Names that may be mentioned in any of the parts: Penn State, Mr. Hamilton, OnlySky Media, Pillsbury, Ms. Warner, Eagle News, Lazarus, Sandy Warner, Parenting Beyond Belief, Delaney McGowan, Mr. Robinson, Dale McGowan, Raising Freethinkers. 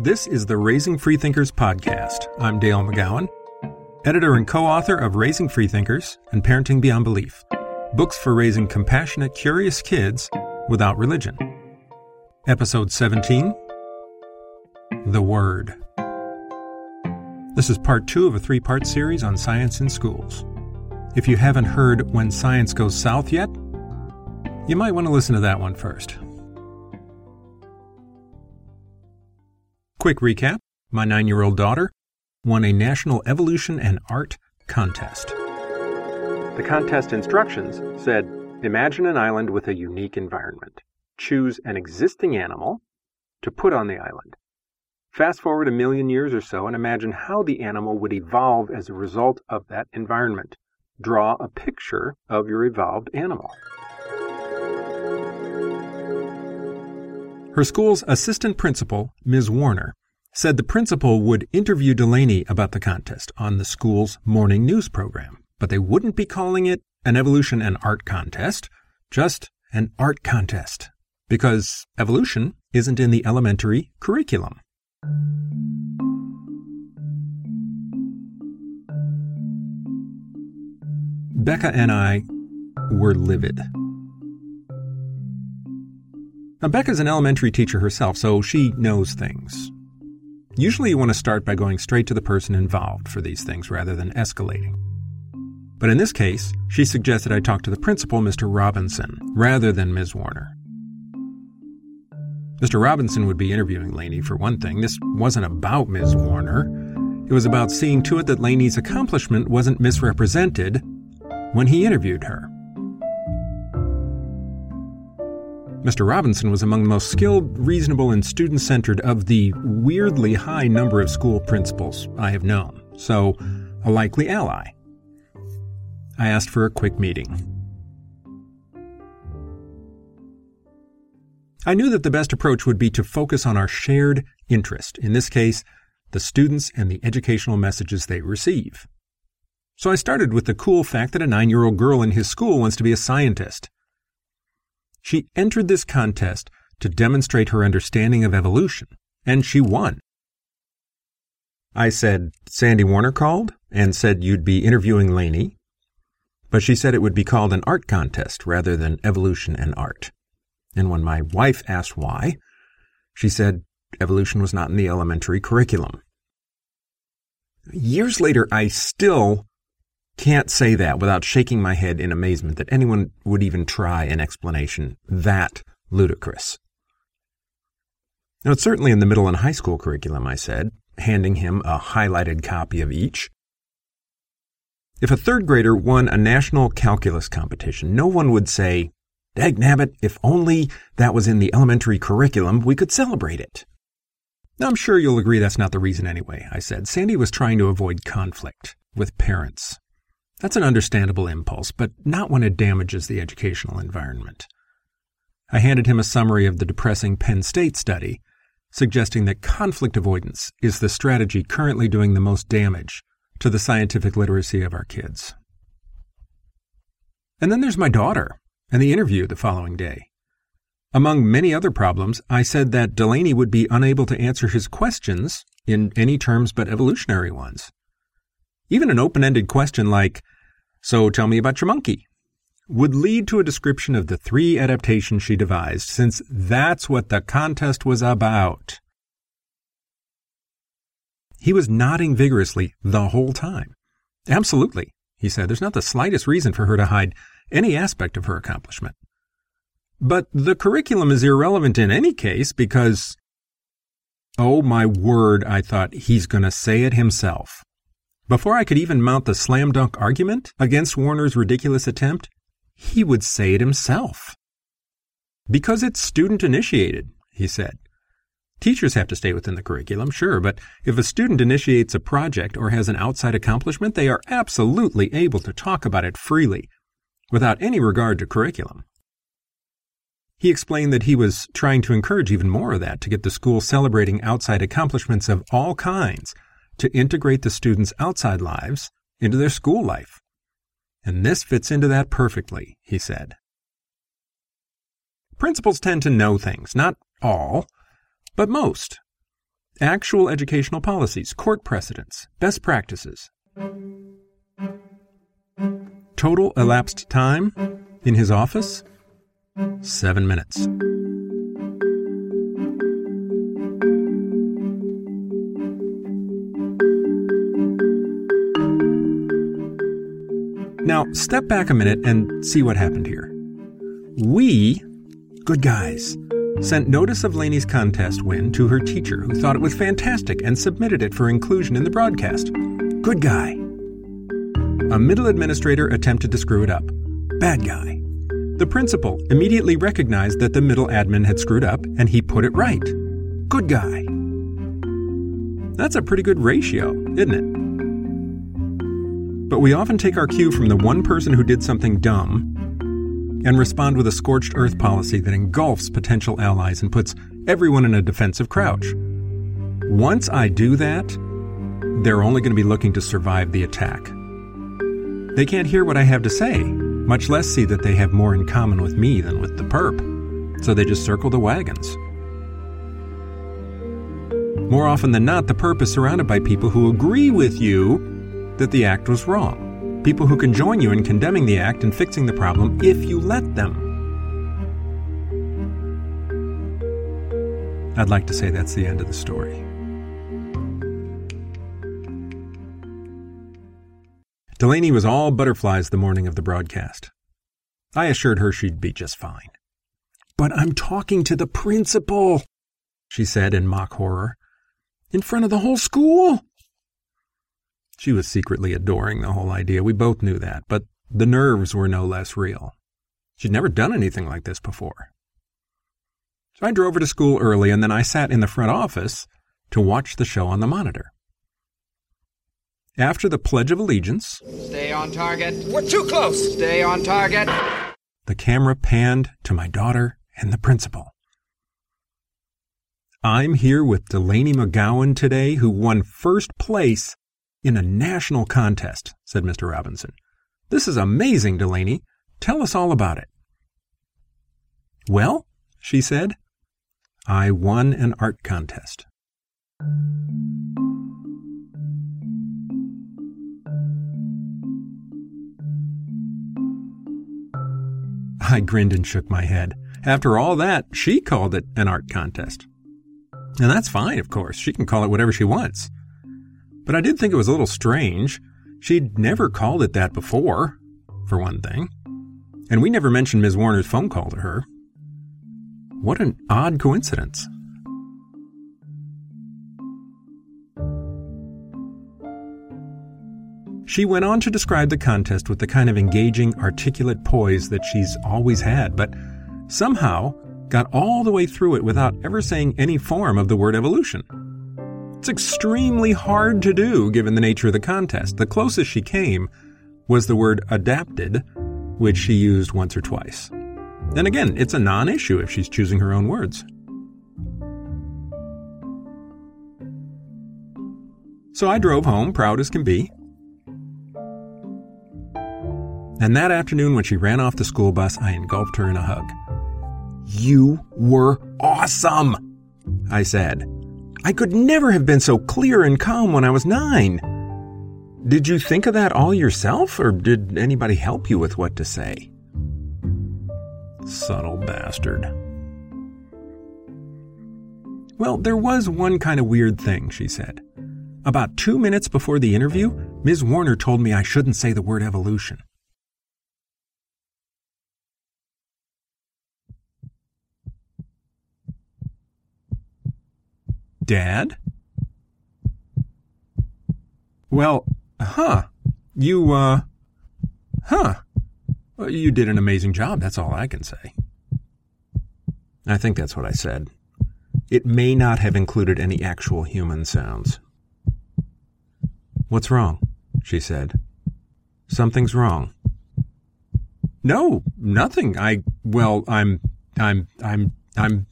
This is the Raising Freethinkers podcast. I'm Dale McGowan, editor and co-author of Raising Freethinkers and Parenting Beyond Belief, books for raising compassionate, curious kids without religion. Episode 17, The Word. This is part 2 of a 3-part series on science in schools. If you haven't heard When Science Goes South yet, you might want to listen to that one first. Quick recap. My 9-year-old daughter won a national evolution and art contest. The contest instructions said, imagine an island with a unique environment. Choose an existing animal to put on the island. Fast forward 1 million years or so and imagine how the animal would evolve as a result of that environment. Draw a picture of your evolved animal. Her school's assistant principal, Ms. Warner, said the principal would interview Delaney about the contest on the school's morning news program, but they wouldn't be calling it an evolution and art contest, just an art contest, because evolution isn't in the elementary curriculum. Becca and I were livid. Now, Becca's an elementary teacher herself, so she knows things. Usually you want to start by going straight to the person involved for these things rather than escalating. But in this case, she suggested I talk to the principal, Mr. Robinson, rather than Ms. Warner. Mr. Robinson would be interviewing Laney for one thing. This wasn't about Ms. Warner. It was about seeing to it that Laney's accomplishment wasn't misrepresented when he interviewed her. Mr. Robinson was among the most skilled, reasonable, and student-centered of the weirdly high number of school principals I have known, so a likely ally. I asked for a quick meeting. I knew that the best approach would be to focus on our shared interest, in this case, the students and the educational messages they receive. So I started with the cool fact that a 9-year-old girl in his school wants to be a scientist. She entered this contest to demonstrate her understanding of evolution, and she won. I said, Sandy Warner called and said you'd be interviewing Laney, but she said it would be called an art contest rather than evolution and art. And when my wife asked why, she said evolution was not in the elementary curriculum. Years later, I still can't say that without shaking my head in amazement that anyone would even try an explanation that ludicrous. Now, it's certainly in the middle and high school curriculum, I said, handing him a highlighted copy of each. If a 3rd grader won a national calculus competition, no one would say, dagnabbit, if only that was in the elementary curriculum, we could celebrate it. Now, I'm sure you'll agree that's not the reason anyway, I said. Sandy was trying to avoid conflict with parents. That's an understandable impulse, but not when it damages the educational environment. I handed him a summary of the depressing Penn State study, suggesting that conflict avoidance is the strategy currently doing the most damage to the scientific literacy of our kids. And then there's my daughter and the interview the following day. Among many other problems, I said that Delaney would be unable to answer his questions in any terms but evolutionary ones. Even an open-ended question like, so tell me about your monkey, would lead to a description of the 3 adaptations she devised, since that's what the contest was about. He was nodding vigorously the whole time. Absolutely, he said. There's not the slightest reason for her to hide any aspect of her accomplishment. But the curriculum is irrelevant in any case because, oh my word, I thought, he's going to say it himself. Before I could even mount the slam dunk argument against Warner's ridiculous attempt, he would say it himself. Because it's student-initiated, he said. Teachers have to stay within the curriculum, sure, but if a student initiates a project or has an outside accomplishment, they are absolutely able to talk about it freely, without any regard to curriculum. He explained that he was trying to encourage even more of that to get the school celebrating outside accomplishments of all kinds, to integrate the students' outside lives into their school life. And this fits into that perfectly, he said. Principals tend to know things, not all, but most. Actual educational policies, court precedents, best practices. Total elapsed time in his office, 7 minutes. Now, step back a minute and see what happened here. We, good guys, sent notice of Laney's contest win to her teacher, who thought it was fantastic and submitted it for inclusion in the broadcast. Good guy. A middle administrator attempted to screw it up. Bad guy. The principal immediately recognized that the middle admin had screwed up, and he put it right. Good guy. That's a pretty good ratio, isn't it? But we often take our cue from the one person who did something dumb and respond with a scorched earth policy that engulfs potential allies and puts everyone in a defensive crouch. Once I do that, they're only going to be looking to survive the attack. They can't hear what I have to say, much less see that they have more in common with me than with the perp, so they just circle the wagons. More often than not, the perp is surrounded by people who agree with you that the act was wrong. People who can join you in condemning the act and fixing the problem if you let them. I'd like to say that's the end of the story. Delaney was all butterflies the morning of the broadcast. I assured her she'd be just fine. "But I'm talking to the principal," she said in mock horror, "in front of the whole school." She was secretly adoring the whole idea. We both knew that, but the nerves were no less real. She'd never done anything like this before. So I drove her to school early, and then I sat in the front office to watch the show on the monitor. After the Pledge of Allegiance... Stay on target. We're too close. Stay on target. The camera panned to my daughter and the principal. I'm here with Delaney McGowan today, who won first place in a national contest, said Mr. Robinson. "This is amazing, Delaney. Tell us all about it." "Well," she said, "I won an art contest." I grinned and shook my head. After all that, she called it an art contest. And that's fine, of course. She can call it whatever she wants. But I did think it was a little strange. She'd never called it that before, for one thing. And we never mentioned Ms. Warner's phone call to her. What an odd coincidence. She went on to describe the contest with the kind of engaging, articulate poise that she's always had, but somehow got all the way through it without ever saying any form of the word evolution. It's extremely hard to do, given the nature of the contest. The closest she came was the word adapted, which she used once or twice. And again, it's a non-issue if she's choosing her own words. So I drove home, proud as can be. And that afternoon, when she ran off the school bus, I engulfed her in a hug. "You were awesome," I said. "I could never have been so clear and calm when I was 9. Did you think of that all yourself, or did anybody help you with what to say?" Subtle bastard. "Well, there was one kind of weird thing," she said. "About 2 minutes before the interview, Ms. Warner told me I shouldn't say the word evolution." "Dad?" "Well, you did an amazing job, that's all I can say." I think that's what I said. It may not have included any actual human sounds. "What's wrong?" she said. "Something's wrong." "No, nothing.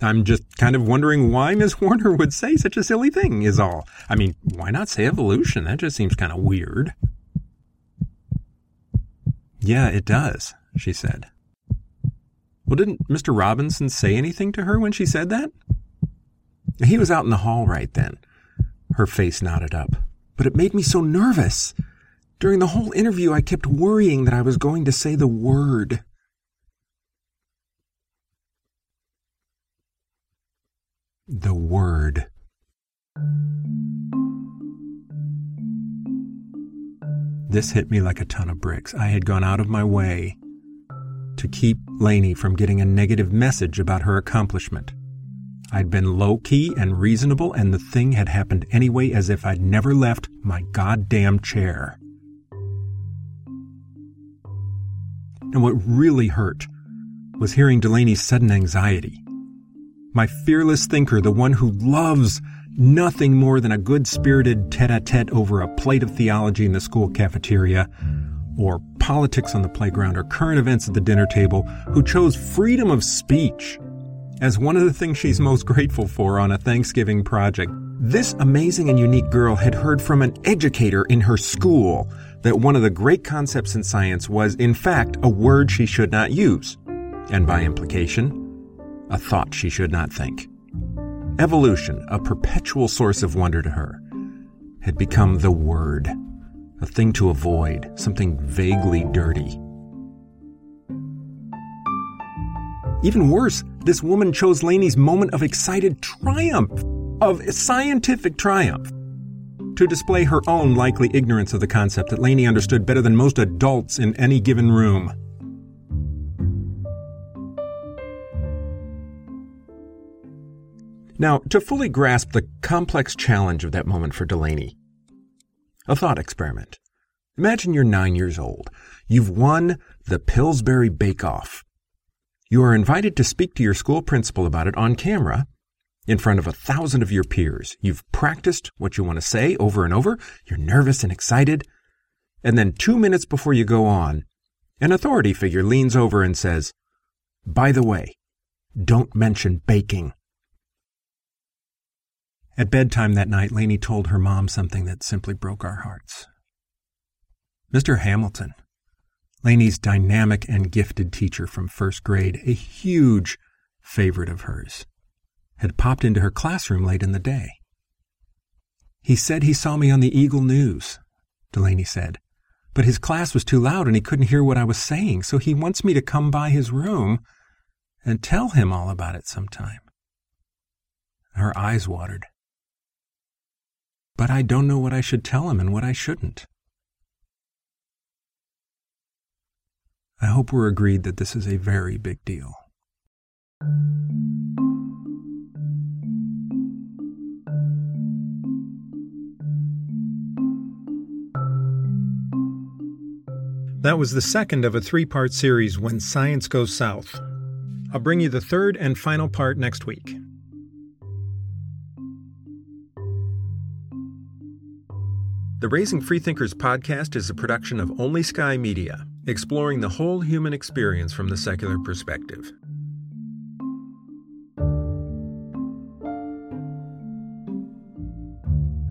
I'm just kind of wondering why Ms. Warner would say such a silly thing is all. I mean, why not say evolution? That just seems kind of weird." "Yeah, it does," she said. "Well, didn't Mr. Robinson say anything to her when she said that?" He was out in the hall right then. Her face knotted up. But it made me so nervous. During the whole interview, I kept worrying that I was going to say the word. The word. This hit me like a ton of bricks. I had gone out of my way to keep Lainey from getting a negative message about her accomplishment. I'd been low-key and reasonable, and the thing had happened anyway, as if I'd never left my goddamn chair. And what really hurt was hearing Delaney's sudden anxiety. My fearless thinker, the one who loves nothing more than a good-spirited tete-a-tete over a plate of theology in the school cafeteria, or politics on the playground, or current events at the dinner table, who chose freedom of speech as one of the things she's most grateful for on a Thanksgiving project. This amazing and unique girl had heard from an educator in her school that one of the great concepts in science was, in fact, a word she should not use, and by implication, a thought she should not think. Evolution, a perpetual source of wonder to her, had become the word, a thing to avoid, something vaguely dirty. Even worse, this woman chose Lainey's moment of excited triumph, of scientific triumph, to display her own likely ignorance of the concept that Lainey understood better than most adults in any given room. Now, to fully grasp the complex challenge of that moment for Delaney, a thought experiment. Imagine you're 9 years old. You've won the Pillsbury Bake Off. You are invited to speak to your school principal about it on camera in front of 1,000 of your peers. You've practiced what you want to say over and over. You're nervous and excited. And then 2 minutes before you go on, an authority figure leans over and says, "By the way, don't mention baking." At bedtime that night, Lainey told her mom something that simply broke our hearts. Mr. Hamilton, Lainey's dynamic and gifted teacher from first grade, a huge favorite of hers, had popped into her classroom late in the day. "He said he saw me on the Eagle News," Delaney said, "but his class was too loud and he couldn't hear what I was saying, so he wants me to come by his room and tell him all about it sometime." Her eyes watered. "But I don't know what I should tell him and what I shouldn't." I hope we're agreed that this is a very big deal. That was the second of a three-part series, When Science Goes South. I'll bring you the third and final part next week. The Raising Freethinkers podcast is a production of OnlySky Media, exploring the whole human experience from the secular perspective.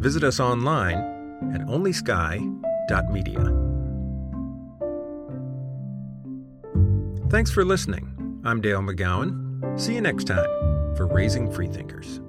Visit us online at onlysky.media. Thanks for listening. I'm Dale McGowan. See you next time for Raising Freethinkers.